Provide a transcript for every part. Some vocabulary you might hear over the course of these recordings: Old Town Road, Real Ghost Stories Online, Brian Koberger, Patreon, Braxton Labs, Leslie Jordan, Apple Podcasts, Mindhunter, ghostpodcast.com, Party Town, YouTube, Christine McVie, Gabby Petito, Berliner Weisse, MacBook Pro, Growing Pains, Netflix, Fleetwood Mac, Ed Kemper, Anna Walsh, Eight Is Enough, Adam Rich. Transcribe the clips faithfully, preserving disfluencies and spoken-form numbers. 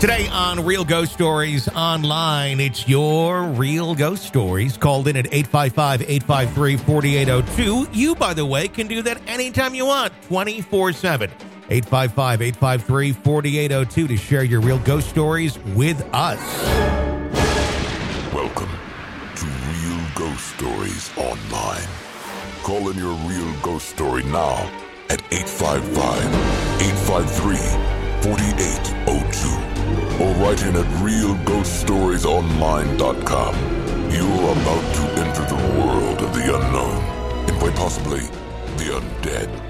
Today on Real Ghost Stories Online, it's your Real Ghost Stories. Called in at eight five five, eight five three, four eight zero two. You, by the way, can do that anytime you want, twenty-four seven. eight five five, eight five three, four eight zero two to share your real ghost stories with us. Welcome to Real Ghost Stories Online. Call in your real ghost story now at eight five five, eight five three, four eight zero two. Or write in at real ghost stories online dot com. You're about to enter the world of the unknown, and quite possibly, the undead.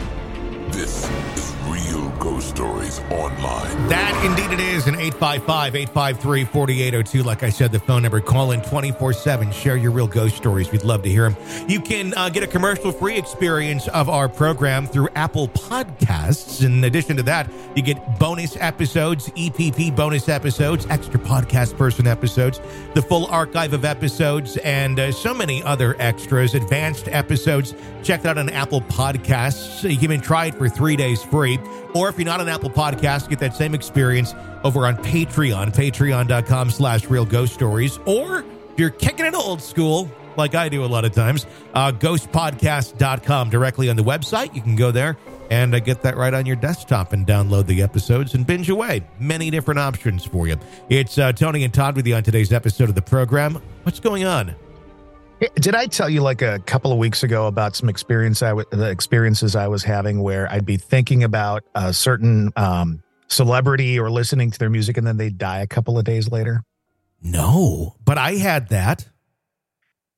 This is Real Ghost Stories Online. That indeed it is, an eight five five, eight five three, four eight zero two. Like I said, the phone number, call in twenty-four seven. Share your real ghost stories. We'd love to hear them. You can uh, get a commercial-free experience of our program through Apple Podcasts. In addition to that, you get bonus episodes, E P P bonus episodes, extra podcast person episodes, the full archive of episodes, and uh, so many other extras, advanced episodes. Check that out on Apple Podcasts. You can even try it for three days free. Or if you're not on Apple Podcasts, get that same experience over on Patreon, patreon.com slash real ghost stories. Or if you're kicking it old school, like I do a lot of times, uh, ghost podcast dot com, directly on the website. You can go there and uh, get that right on your desktop and download the episodes and binge away. Many different options for you. It's uh, Tony and Todd with you on today's episode of the program. What's going on? Did I tell you like a couple of weeks ago about some experience I w- the experiences I was having where I'd be thinking about a certain um, celebrity or listening to their music and then they'd die a couple of days later? No, but I had that.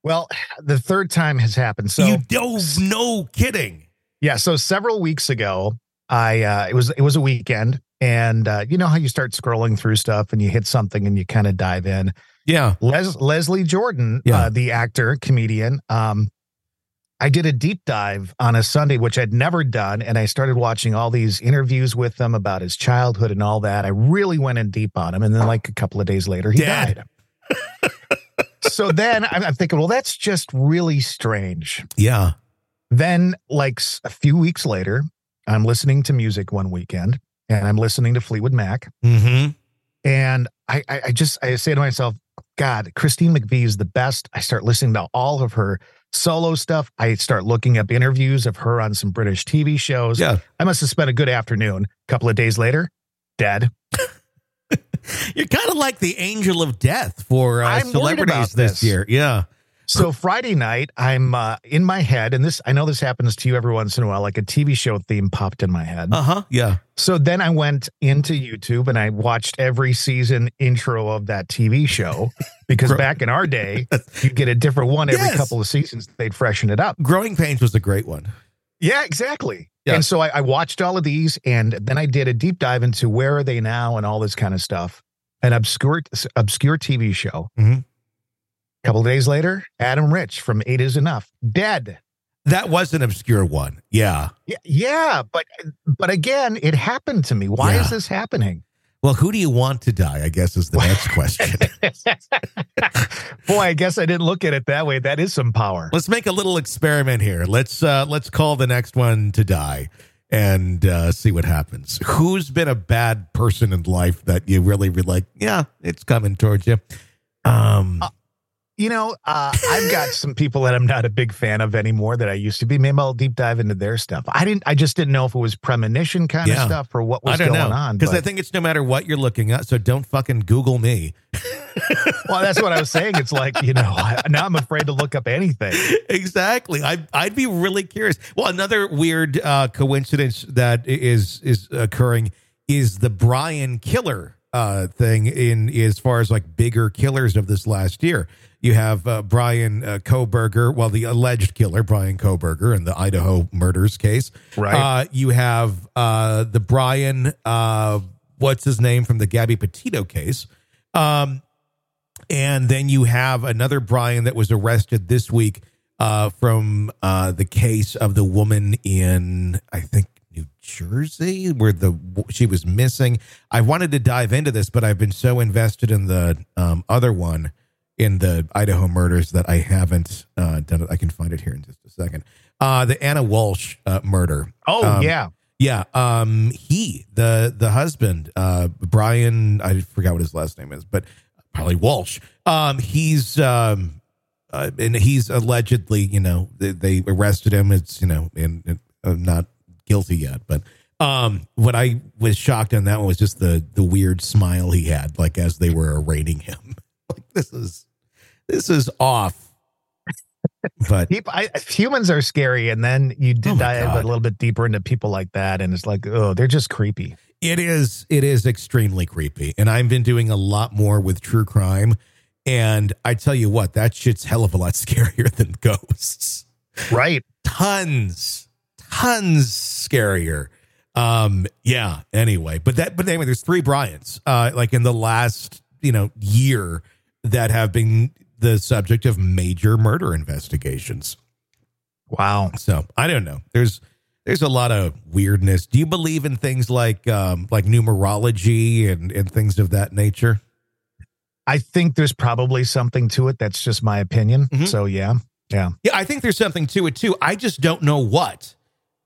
Well, the third time has happened. So you don't, no kidding. Yeah. So several weeks ago, I uh, it was it was a weekend, and uh, you know how you start scrolling through stuff and you hit something and you kind of dive in. Yeah. Les- Leslie Jordan, yeah. Uh, the actor, comedian. Um, I did a deep dive on a Sunday, which I'd never done. And I started watching all these interviews with him about his childhood and all that. I really went in deep on him. And then like a couple of days later, he Dad. died. So then I'm, I'm thinking, well, that's just really strange. Yeah. Then like a few weeks later, I'm listening to music one weekend and I'm listening to Fleetwood Mac. Mm-hmm. And I, I, I just, I say to myself, God, Christine McVie is the best. I start listening to all of her solo stuff. I start looking up interviews of her on some British T V shows. Yeah. I must have spent a good afternoon. A couple of days later, dead. You're kind of like the angel of death for uh, celebrities this. this year. Yeah. So Friday night, I'm uh, in my head, and this I know this happens to you every once in a while, like a T V show theme popped in my head. Uh-huh, yeah. So then I went into YouTube, and I watched every season intro of that T V show, because back in our day, you'd get a different one every yes. couple of seasons. They'd freshen it up. Growing Pains was a great one. Yeah, exactly. Yeah. And so I, I watched all of these, and then I did a deep dive into Where Are They Now and all this kind of stuff, an obscure, obscure T V show. Mm-hmm. A couple of days later, Adam Rich from Eight Is Enough, dead. That was an obscure one. Yeah. Yeah, yeah, but but again, it happened to me. Why yeah. is this happening? Well, who do you want to die, I guess, is the next question. Boy, I guess I didn't look at it that way. That is some power. Let's make a little experiment here. Let's uh, let's call the next one to die and uh, see what happens. Who's been a bad person in life that you really were like, yeah, it's coming towards you? Um. Uh, You know, uh, I've got some people that I'm not a big fan of anymore that I used to be. Maybe I'll deep dive into their stuff. I didn't. I just didn't know if it was premonition kind yeah. of stuff or what was I don't going know. on. Because I think it's no matter what you're looking at. So don't fucking Google me. Well, that's what I was saying. It's like, you know, I, now I'm afraid to look up anything. Exactly. I, I'd be really curious. Well, another weird uh, coincidence that is is occurring is the Brian Killer uh, thing in as far as like bigger killers of this last year. You have uh, Brian uh, Koberger, well, the alleged killer, Brian Koberger, in the Idaho murders case. Right. Uh, you have uh, the Brian, uh, what's his name, from the Gabby Petito case. Um, and then you have another Brian that was arrested this week uh, from uh, the case of the woman in, I think, New Jersey, where the she was missing. I wanted to dive into this, but I've been so invested in the um, other one. In the Idaho murders that I haven't uh, done it. I can find it here in just a second. Uh, the Anna Walsh uh, murder. Oh, um, yeah. Yeah, um, he, the the husband, uh, Brian, I forgot what his last name is, but probably Walsh. Um, he's um, uh, and he's allegedly, you know, they, they arrested him. It's, you know, and, and I'm not guilty yet. But um, what I was shocked on that one was just the the weird smile he had, like as they were arraigning him. Like this is this is off. But people, I, humans are scary, and then you did oh dive God. a little bit deeper into people like that, and it's like, oh, they're just creepy. It is, it is extremely creepy, and I've been doing a lot more with true crime, and I tell you what, that shit's hell of a lot scarier than ghosts, right? Tons, tons scarier. Um, yeah. Anyway, but that, but anyway, there's three Bryans, uh, like in the last, you know, year that have been the subject of major murder investigations. Wow. So I don't know. There's, there's a lot of weirdness. Do you believe in things like, um, like numerology and, and things of that nature? I think there's probably something to it. That's just my opinion. Mm-hmm. So yeah. Yeah. Yeah. I think there's something to it too. I just don't know what,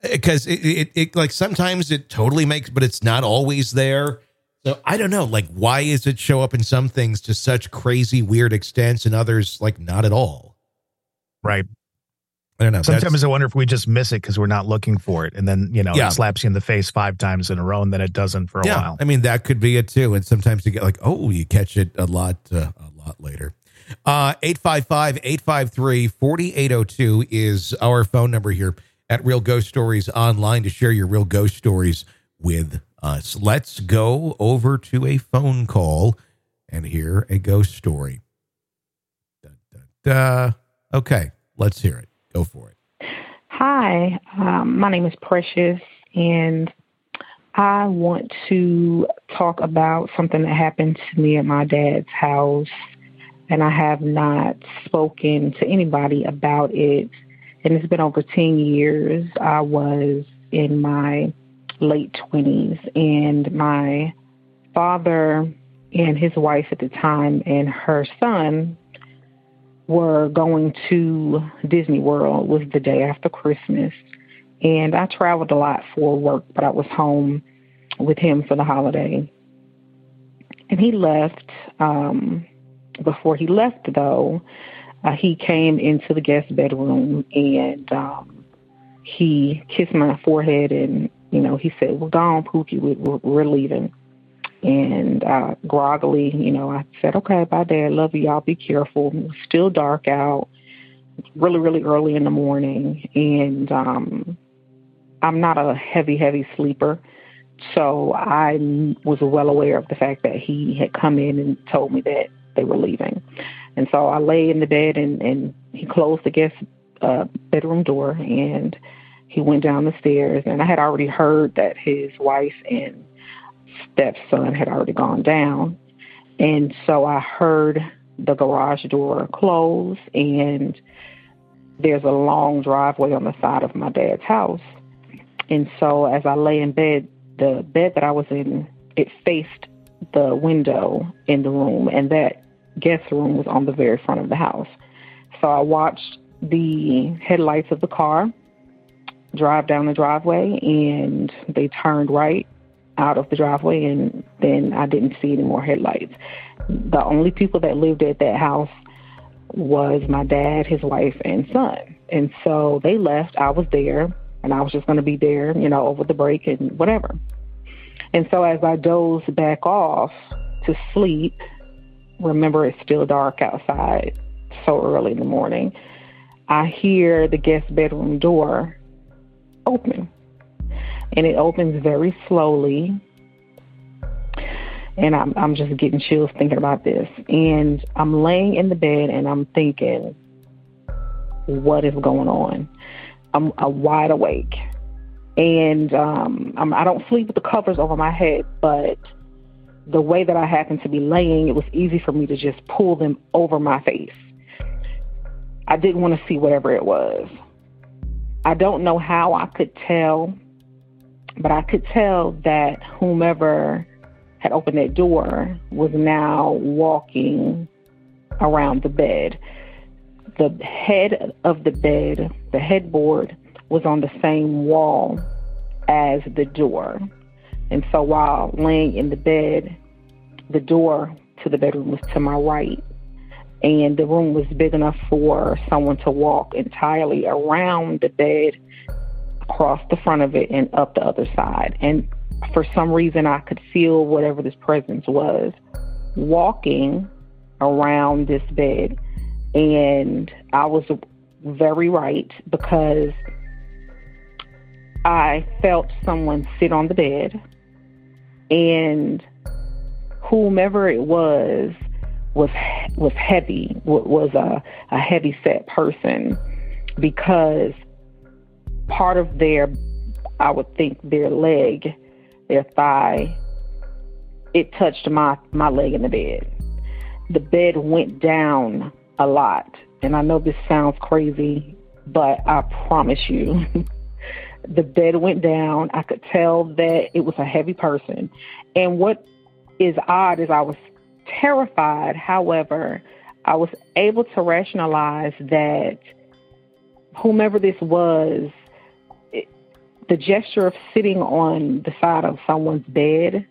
because it, it, it like sometimes it totally makes, but it's not always there. So I don't know, like, why is it show up in some things to such crazy, weird extents and others, like, not at all? Right. I don't know. Sometimes I wonder if we just miss it because we're not looking for it. And then, you know, yeah. it slaps you in the face five times in a row, and then it doesn't for a yeah. while. I mean, that could be it, too. And sometimes you get like, oh, you catch it a lot, uh, a lot later. Uh, eight five five, eight five three, four eight zero two is our phone number here at Real Ghost Stories Online to share your real ghost stories with us. Let's go over to a phone call and hear a ghost story. Da, da, da. Okay, let's hear it. Go for it. Hi, um, my name is Precious, and I want to talk about something that happened to me at my dad's house, and I have not spoken to anybody about it, and it's been over ten years. I was in my late twenties, and my father and his wife at the time and her son were going to Disney World. It was the day after Christmas, and I traveled a lot for work, but I was home with him for the holiday, and he left. Um, before he left, though, uh, he came into the guest bedroom, and um, he kissed my forehead, and you know, he said, well, go on, Pookie, we, we're, we're leaving. And uh, groggily, you know, I said, okay, bye, Dad, love you, y'all, be careful. It was still dark out, really, really early in the morning. And um, I'm not a heavy, heavy sleeper, so I was well aware of the fact that he had come in and told me that they were leaving. And so I lay in the bed, and, and he closed the guest uh, bedroom door, and he went down the stairs, and I had already heard that his wife and stepson had already gone down. And so I heard the garage door close, and there's a long driveway on the side of my dad's house. And so as I lay in bed, the bed that I was in, it faced the window in the room, and that guest room was on the very front of the house. So I watched the headlights of the car drive down the driveway, and they turned right out of the driveway, and then I didn't see any more headlights. The only people that lived at that house was my dad, his wife, and son. And so they left. I was there, and I was just going to be there, you know, over the break and whatever. And so as I dozed back off to sleep, remember it's still dark outside, so early in the morning, I hear the guest bedroom door open, and it opens very slowly, and I'm I'm just getting chills thinking about this, and I'm laying in the bed, and I'm thinking, what is going on? I'm, I'm wide awake, and um, I'm, I don't sleep with the covers over my head, but the way that I happened to be laying, it was easy for me to just pull them over my face. I didn't want to see whatever it was. I don't know how I could tell, but I could tell that whomever had opened that door was now walking around the bed. The head of the bed, the headboard, was on the same wall as the door. And so while laying in the bed, the door to the bedroom was to my right. And the room was big enough for someone to walk entirely around the bed, across the front of it, and up the other side. And for some reason, I could feel whatever this presence was walking around this bed. And I was very right, because I felt someone sit on the bed, and whomever it was was was heavy, was a, a heavy set person, because part of their, I would think their leg, their thigh, it touched my, my leg in the bed. The bed went down a lot. And I know this sounds crazy, but I promise you, the bed went down. I could tell that it was a heavy person. And what is odd is I was terrified. However, I was able to rationalize that whomever this was, it, the gesture of sitting on the side of someone's bed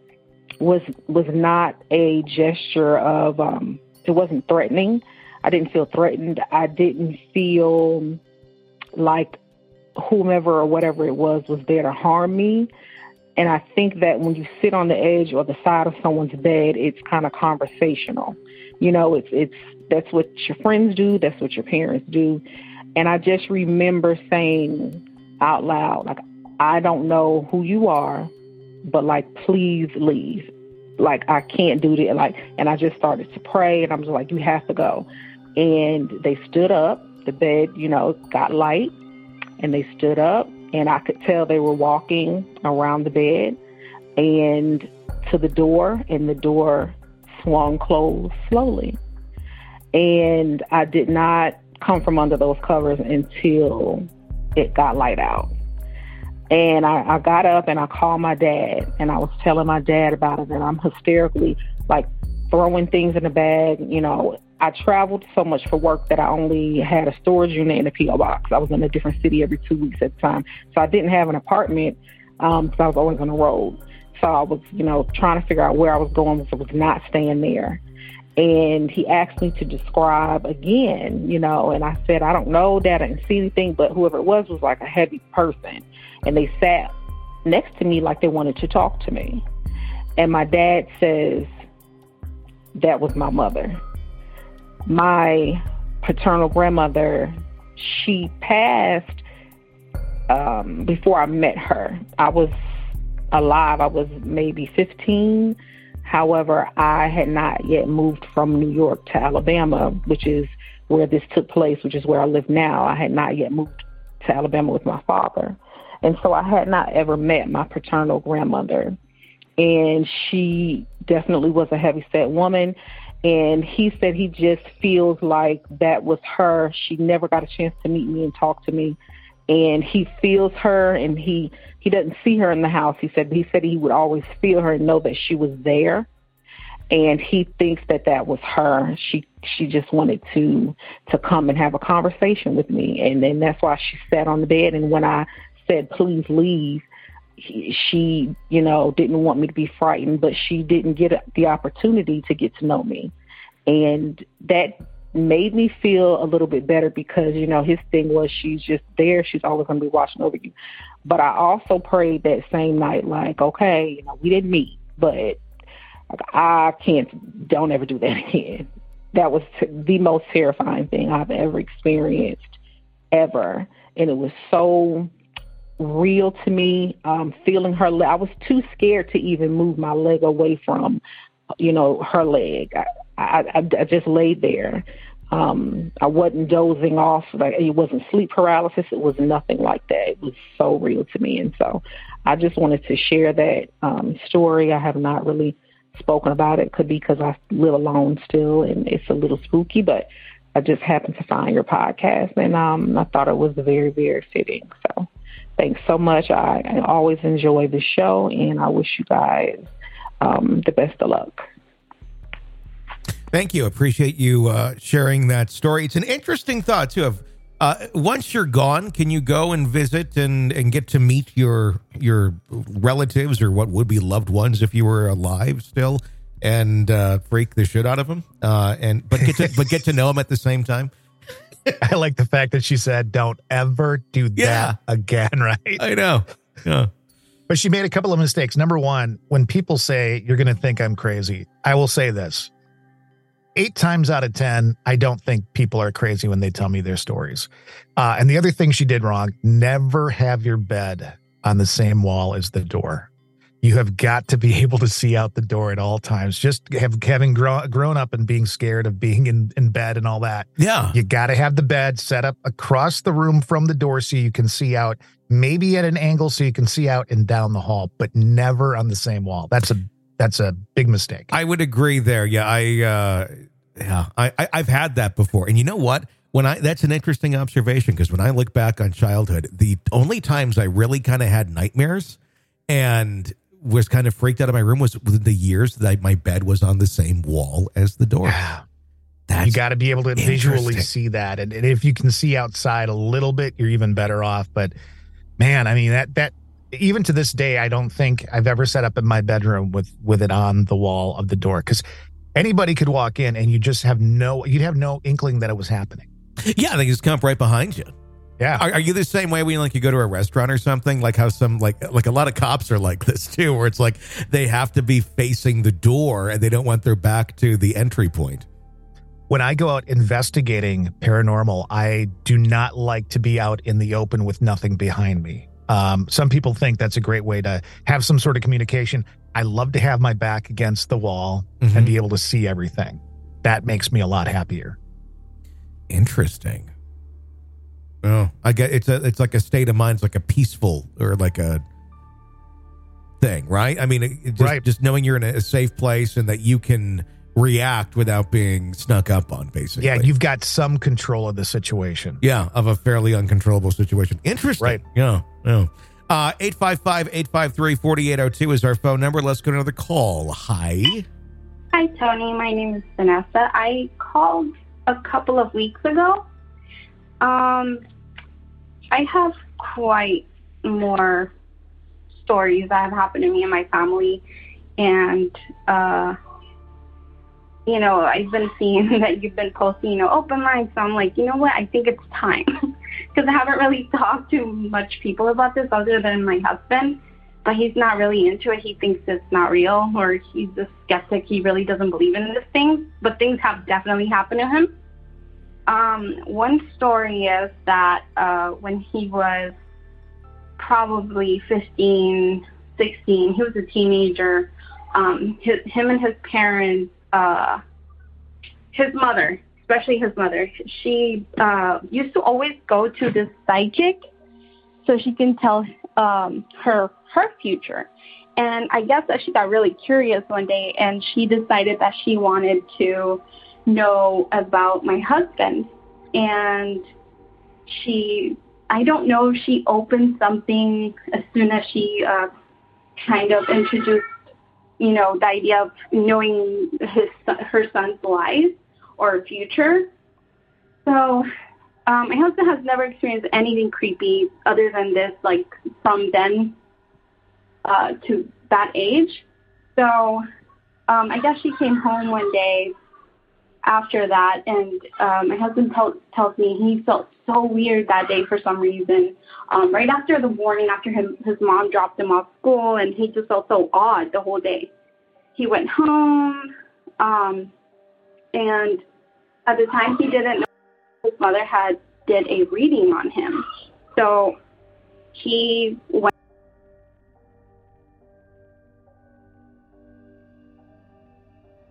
was was not a gesture of, um, it wasn't threatening. I didn't feel threatened. I didn't feel like whomever or whatever it was was there to harm me. And I think that when you sit on the edge or the side of someone's bed, it's kind of conversational. You know, it's it's that's what your friends do. That's what your parents do. And I just remember saying out loud, like, I don't know who you are, but like, please leave. Like, I can't do this. Like, and I just started to pray, and I'm just like, you have to go. And they stood up. The bed, you know, got light, and they stood up. And I could tell they were walking around the bed and to the door, and the door swung closed slowly. And I did not come from under those covers until it got light out. And I, I got up and I called my dad, and I was telling my dad about it, and I'm hysterically like throwing things in the bag. You know, I traveled so much for work that I only had a storage unit and a P O box. I was in a different city every two weeks at the time. So I didn't have an apartment um, because I was always on the road. So I was, you know, trying to figure out where I was going, because I was not staying there. And he asked me to describe again, you know, and I said, I don't know, Dad, I didn't see anything, but whoever it was was like a heavy person. And they sat next to me like they wanted to talk to me. And my dad says, that was my mother. My paternal grandmother, she passed um, before I met her. I was alive. I was maybe fifteen. However, I had not yet moved from New York to Alabama, which is where this took place, which is where I live now. I had not yet moved to Alabama with my father. And so I had not ever met my paternal grandmother. And she definitely was a heavyset woman. And he said he just feels like that was her. She never got a chance to meet me and talk to me. And he feels her, and he, he doesn't see her in the house. He said he said he would always feel her and know that she was there. And he thinks that that was her. She she just wanted to to come and have a conversation with me. And then that's why she sat on the bed. And when I said, please leave, she, you know, didn't want me to be frightened, but she didn't get the opportunity to get to know me. And that made me feel a little bit better, because, you know, his thing was, she's just there. She's always going to be watching over you. But I also prayed that same night, like, okay, you know, we didn't meet, but I can't, don't ever do that again. That was t- the most terrifying thing I've ever experienced, ever. And it was so real to me, um, feeling her leg. I was too scared to even move my leg away from, you know, her leg. I, I, I just laid there. Um, I wasn't dozing off. Like, it wasn't sleep paralysis. It was nothing like that. It was so real to me. And so I just wanted to share that um, story. I have not really spoken about it. Could be because I live alone still, and it's a little spooky, but I just happened to find your podcast, and um, I thought it was very, very fitting. So thanks so much. I, I always enjoy the show, and I wish you guys um, the best of luck. Thank you. Appreciate you uh, sharing that story. It's an interesting thought, too, of Uh, once you're gone, can you go and visit and, and get to meet your your relatives or what would be loved ones if you were alive still, and uh, freak the shit out of them, uh, and but get to, but get to know them at the same time? I like the fact that she said, "Don't ever do that yeah. again." Right? I know. Yeah. But she made a couple of mistakes. Number one, when people say you're going to think I'm crazy, I will say this. Eight times out of ten, I don't think people are crazy when they tell me their stories. Uh, and the other thing she did wrong, never have your bed on the same wall as the door. You have got to be able to see out the door at all times. Just have, having grow, grown up and being scared of being in, in bed and all that. Yeah. You got to have the bed set up across the room from the door so you can see out, maybe at an angle so you can see out and down the hall, but never on the same wall. That's a that's a big mistake. I would agree there. Yeah, I uh, yeah, I, I I've had that before. And you know what? When I that's an interesting observation, because when I look back on childhood, the only times I really kind of had nightmares and was kind of freaked out of my room was within the years that my bed was on the same wall as the door. That's you got to be able to visually see that. And, and if you can see outside a little bit, you're even better off. But man, I mean, that, that even to this day, I don't think I've ever set up in my bedroom with, with it on the wall of the door. Cause anybody could walk in and you just have no, you'd have no inkling that it was happening. Yeah. They just come right behind you. Yeah. Are, are you the same way when like you go to a restaurant or something, like how some like like a lot of cops are like this too, where it's like they have to be facing the door and they don't want their back to the entry point? When I go out investigating paranormal, I do not like to be out in the open with nothing behind me. Um, some people think that's a great way to have some sort of communication. I love to have my back against the wall mm-hmm. and be able to see everything. That makes me a lot happier. Interesting. Oh, I get it's a it's like a state of mind. It's like a peaceful or like a thing, right? I mean, it just, right. just knowing you're in a safe place and that you can react without being snuck up on, basically. Yeah, you've got some control of the situation. Yeah, of a fairly uncontrollable situation. Interesting. Right. Yeah, yeah. Uh, eight five five, eight five three, four eight zero two is our phone number. Let's go to another call. Hi. Hi, Tony. My name is Vanessa. I called a couple of weeks ago. Um... I have quite more stories that have happened to me and my family. And, uh, you know, I've been seeing that you've been posting, you know, open lines. So I'm like, you know what? I think it's time. Because I haven't really talked to much people about this other than my husband. But he's not really into it. He thinks it's not real, or he's a skeptic. He really doesn't believe in this thing. But things have definitely happened to him. Um, one story is that uh, when he was probably fifteen, sixteen, he was a teenager, um, his, him and his parents, uh, his mother, especially his mother, she uh, used to always go to this psychic so she can tell um, her her future. And I guess that she got really curious one day, and she decided that she wanted to know about my husband, and she I don't know if she opened something as soon as she uh, kind of introduced, you know, the idea of knowing his her son's life or future. So um, my husband has never experienced anything creepy other than this, like from then uh, to that age. So um, I guess she came home one day after that, and um, my husband tell, tells me he felt so weird that day for some reason. Um, right after the morning, after him, his mom dropped him off school, and he just felt so odd the whole day. He went home, um, and at the time he didn't know his mother had did a reading on him. So he went.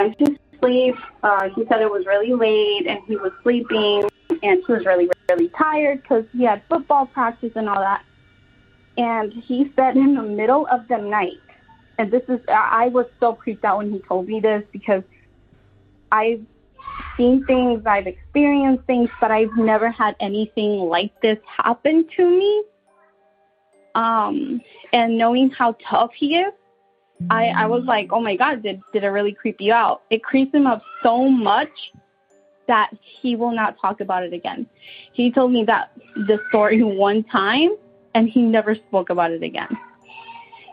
To sleep. Uh, he said it was really late and he was sleeping and he was really, really tired because he had football practice and all that. And he said in the middle of the night, and this is, I was so creeped out when he told me this because I've seen things, I've experienced things, but I've never had anything like this happen to me. Um, and knowing how tough he is, I, I was like, oh my God, did, did it really creep you out? It creeps him up so much that he will not talk about it again. He told me that the story one time, and he never spoke about it again.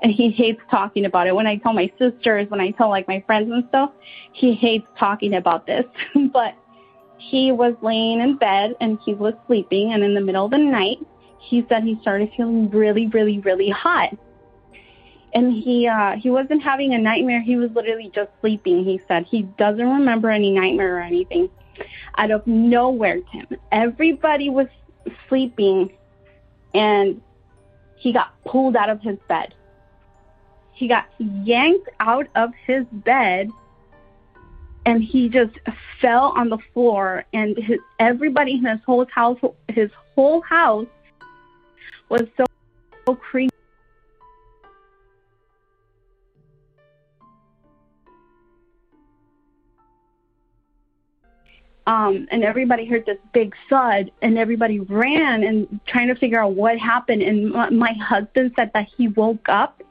And he hates talking about it. When I tell my sisters, when I tell like my friends and stuff, he hates talking about this. But he was laying in bed and he was sleeping. And in the middle of the night, he said he started feeling really, really, really hot. And he uh, he wasn't having a nightmare. He was literally just sleeping, he said. He doesn't remember any nightmare or anything. Out of nowhere, Tim, everybody was sleeping, and he got pulled out of his bed. He got yanked out of his bed, and he just fell on the floor. And his, everybody in his whole house, his whole house, was so, so creepy. Um, and everybody heard this big thud, and everybody ran and trying to figure out what happened. And my, my husband said that he woke up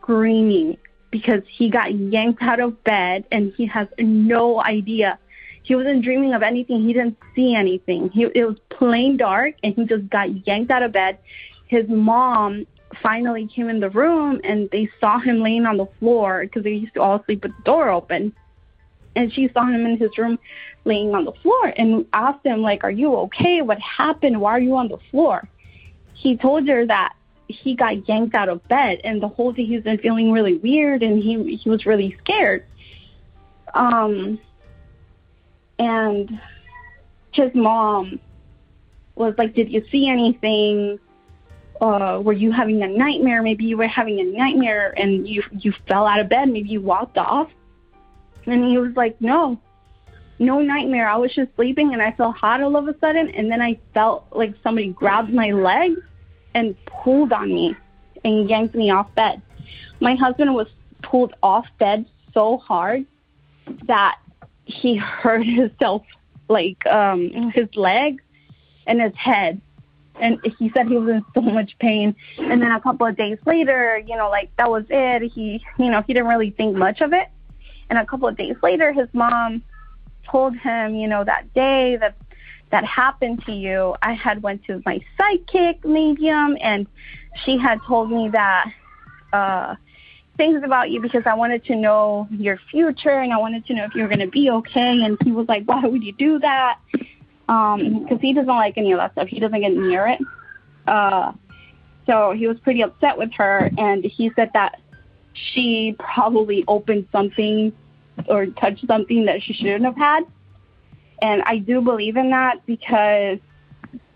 screaming because he got yanked out of bed, and he has no idea. He wasn't dreaming of anything. He didn't see anything. He, it was plain dark, and he just got yanked out of bed. His mom finally came in the room, and they saw him laying on the floor because they used to all sleep with the door open. And she saw him in his room laying on the floor and asked him, like, are you okay? What happened? Why are you on the floor? He told her that he got yanked out of bed, and the whole day he's been feeling really weird, and he he was really scared. Um, and his mom was like, did you see anything? Uh, were you having a nightmare? Maybe you were having a nightmare and you you fell out of bed. Maybe you walked off. And he was like, no, no nightmare. I was just sleeping, and I felt hot all of a sudden. And then I felt like somebody grabbed my leg and pulled on me and yanked me off bed. My husband was pulled off bed so hard that he hurt himself, like um, his leg and his head. And he said he was in so much pain. And then a couple of days later, you know, like that was it. He, you know, he didn't really think much of it. And a couple of days later, his mom told him, you know, that day that that happened to you, I had went to my psychic medium, and she had told me that uh, things about you because I wanted to know your future, and I wanted to know if you were going to be okay. And he was like, why would you do that? Because um, he doesn't like any of that stuff. He doesn't get near it. Uh, so he was pretty upset with her, and he said that she probably opened something or touched something that she shouldn't have had. And I do believe in that because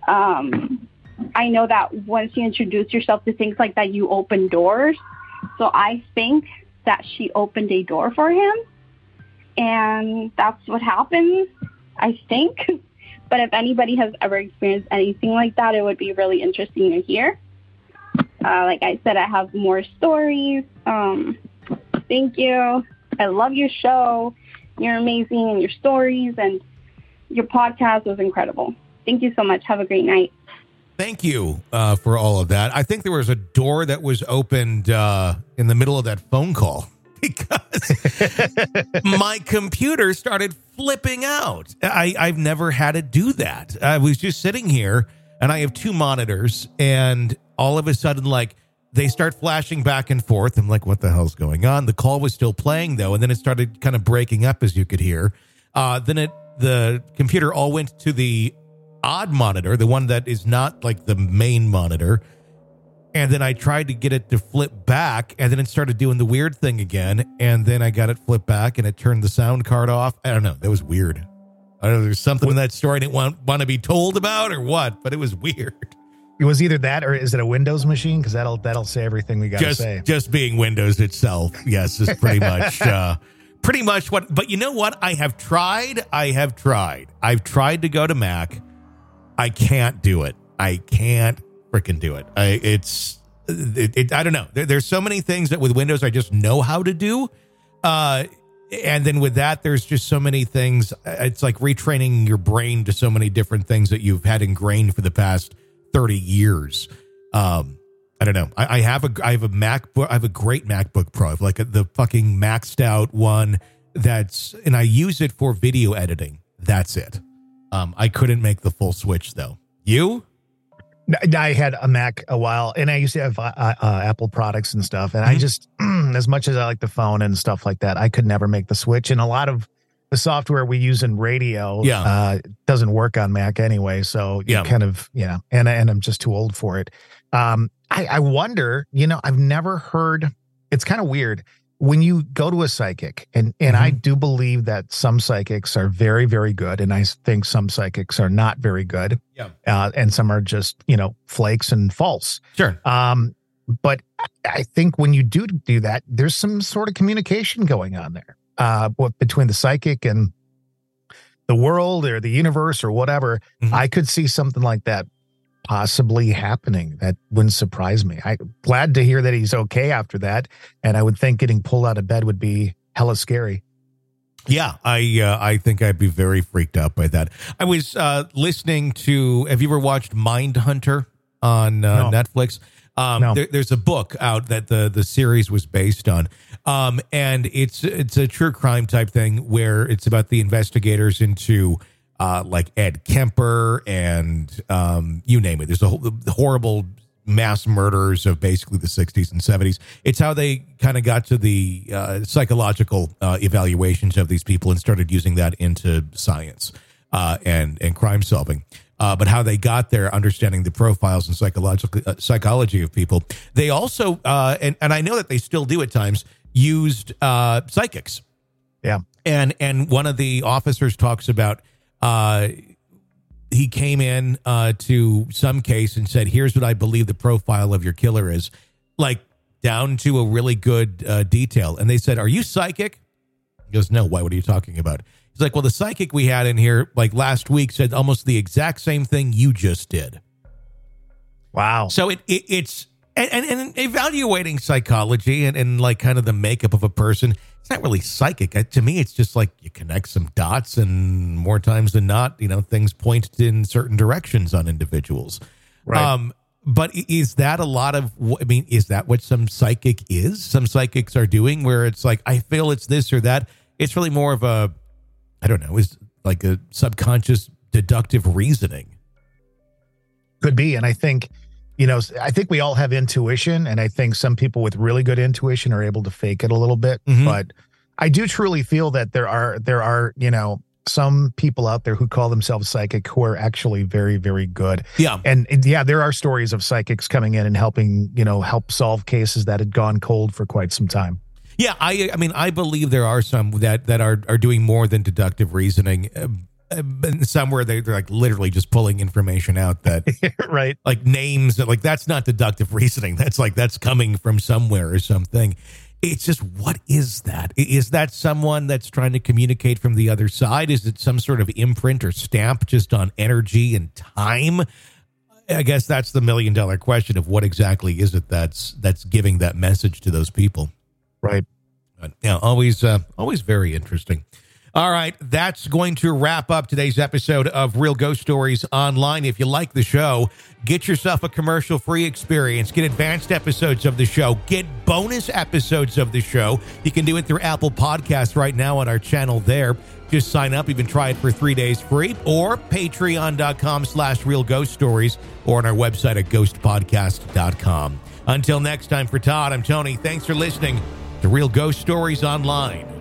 um, I know that once you introduce yourself to things like that, you open doors. So I think that she opened a door for him, and that's what happened, I think. But if anybody has ever experienced anything like that, it would be really interesting to hear. Uh, like I said, I have more stories. Um, thank you. I love your show. You're amazing, and your stories and your podcast was incredible. Thank you so much. Have a great night. Thank you uh, for all of that. I think there was a door that was opened uh, in the middle of that phone call because my computer started flipping out. I, I've never had to do that. I was just sitting here, and I have two monitors, and all of a sudden, like, they start flashing back and forth. I'm like, what the hell's going on? The call was still playing, though, and then it started kind of breaking up, as you could hear. Uh, then it the computer all went to the odd monitor, the one that is not, like, the main monitor. And then I tried to get it to flip back, and then it started doing the weird thing again. And then I got it flipped back, and it turned the sound card off. I don't know. That was weird. I don't know. There's something in that story I didn't want, want to be told about or what, but it was weird. It was either that or is it a Windows machine? Because that'll that'll say everything we gotta just, say. Just being Windows itself, yes, is pretty much uh, pretty much what. But you know what? I have tried. I have tried. I've tried to go to Mac. I can't do it. I can't freaking do it. I it's it, it, I don't know. There, there's so many things that with Windows I just know how to do, uh, and then with that there's just so many things. It's like retraining your brain to so many different things that you've had ingrained for the past thirty years. Um, I don't know. I, I have a, I have a MacBook. I have a great MacBook Pro, like a, the fucking maxed out one that's, and I use it for video editing. That's it. Um, I couldn't make the full switch, though. You? I had a Mac a while, and I used to have uh, uh, Apple products and stuff. And mm-hmm. I just, as much as I like the phone and stuff like that, I could never make the switch. And a lot of the software we use in radio yeah. uh, doesn't work on Mac anyway. So yeah. you kind of, yeah. And, and I'm just too old for it. Um, I, I wonder, you know, I've never heard, it's kind of weird. When you go to a psychic, and, and mm-hmm. I do believe that some psychics are very, very good, and I think some psychics are not very good, yeah. uh, and some are just, you know, flakes and false. Sure. Um, but I think when you do do that, there's some sort of communication going on there uh, between the psychic and the world or the universe or whatever. Mm-hmm. I could see something like that possibly happening. That wouldn't surprise me. I'm glad to hear that he's okay after that, and I would think getting pulled out of bed would be hella scary. Yeah, I uh, I think I'd be very freaked out by that. I was uh, listening to, have you ever watched Mindhunter on uh, no. Netflix? Um, no. there, there's a book out that the the series was based on, um, and it's it's a true crime type thing where it's about the investigators into Uh, like Ed Kemper and um, you name it. There's a whole, the horrible mass murders of basically the sixties and seventies. It's how they kind of got to the uh, psychological uh, evaluations of these people and started using that into science uh, and, and crime solving. Uh, but how they got there, understanding the profiles and psychological uh, psychology of people. They also, uh, and, and I know that they still do at times, used uh, psychics. Yeah. And, and one of the officers talks about Uh, he came in uh, to some case and said, here's what I believe the profile of your killer is, like down to a really good uh, detail. And they said, are you psychic? He goes, no, why? What are you talking about? He's like, well, the psychic we had in here like last week said almost the exact same thing you just did. Wow. So it, it it's and, and, and evaluating psychology and, and like kind of the makeup of a person. It's not really psychic. I, to me, it's just like you connect some dots, and more times than not, you know, things point in certain directions on individuals. Right. Um, but is that a lot of, I mean, is that what some psychic is? Some psychics are doing where it's like, I feel it's this or that. It's really more of a, I don't know, is like a subconscious deductive reasoning. Could be. And I think, you know, I think we all have intuition, and I think some people with really good intuition are able to fake it a little bit. Mm-hmm. But I do truly feel that there are, there are, you know, some people out there who call themselves psychic who are actually very, very good. Yeah. And, and yeah, there are stories of psychics coming in and helping, you know, help solve cases that had gone cold for quite some time. Yeah. I I mean, I believe there are some that, that are, are doing more than deductive reasoning. Somewhere they're like literally just pulling information out that right, like names, like that's not deductive reasoning. That's like that's coming from somewhere or something. It's just, what is that? Is that someone that's trying to communicate from the other side? Is it some sort of imprint or stamp just on energy and time? I guess that's the million dollar question of what exactly is it that's that's giving that message to those people, right? But, yeah, always, uh, always very interesting. All right, that's going to wrap up today's episode of Real Ghost Stories Online. If you like the show, get yourself a commercial-free experience. Get advanced episodes of the show. Get bonus episodes of the show. You can do it through Apple Podcasts right now on our channel there. Just sign up, even try it for three days free, or patreon.com slash Real Ghost Stories, or on our website at ghost podcast dot com. Until next time, for Todd, I'm Tony. Thanks for listening to Real Ghost Stories Online.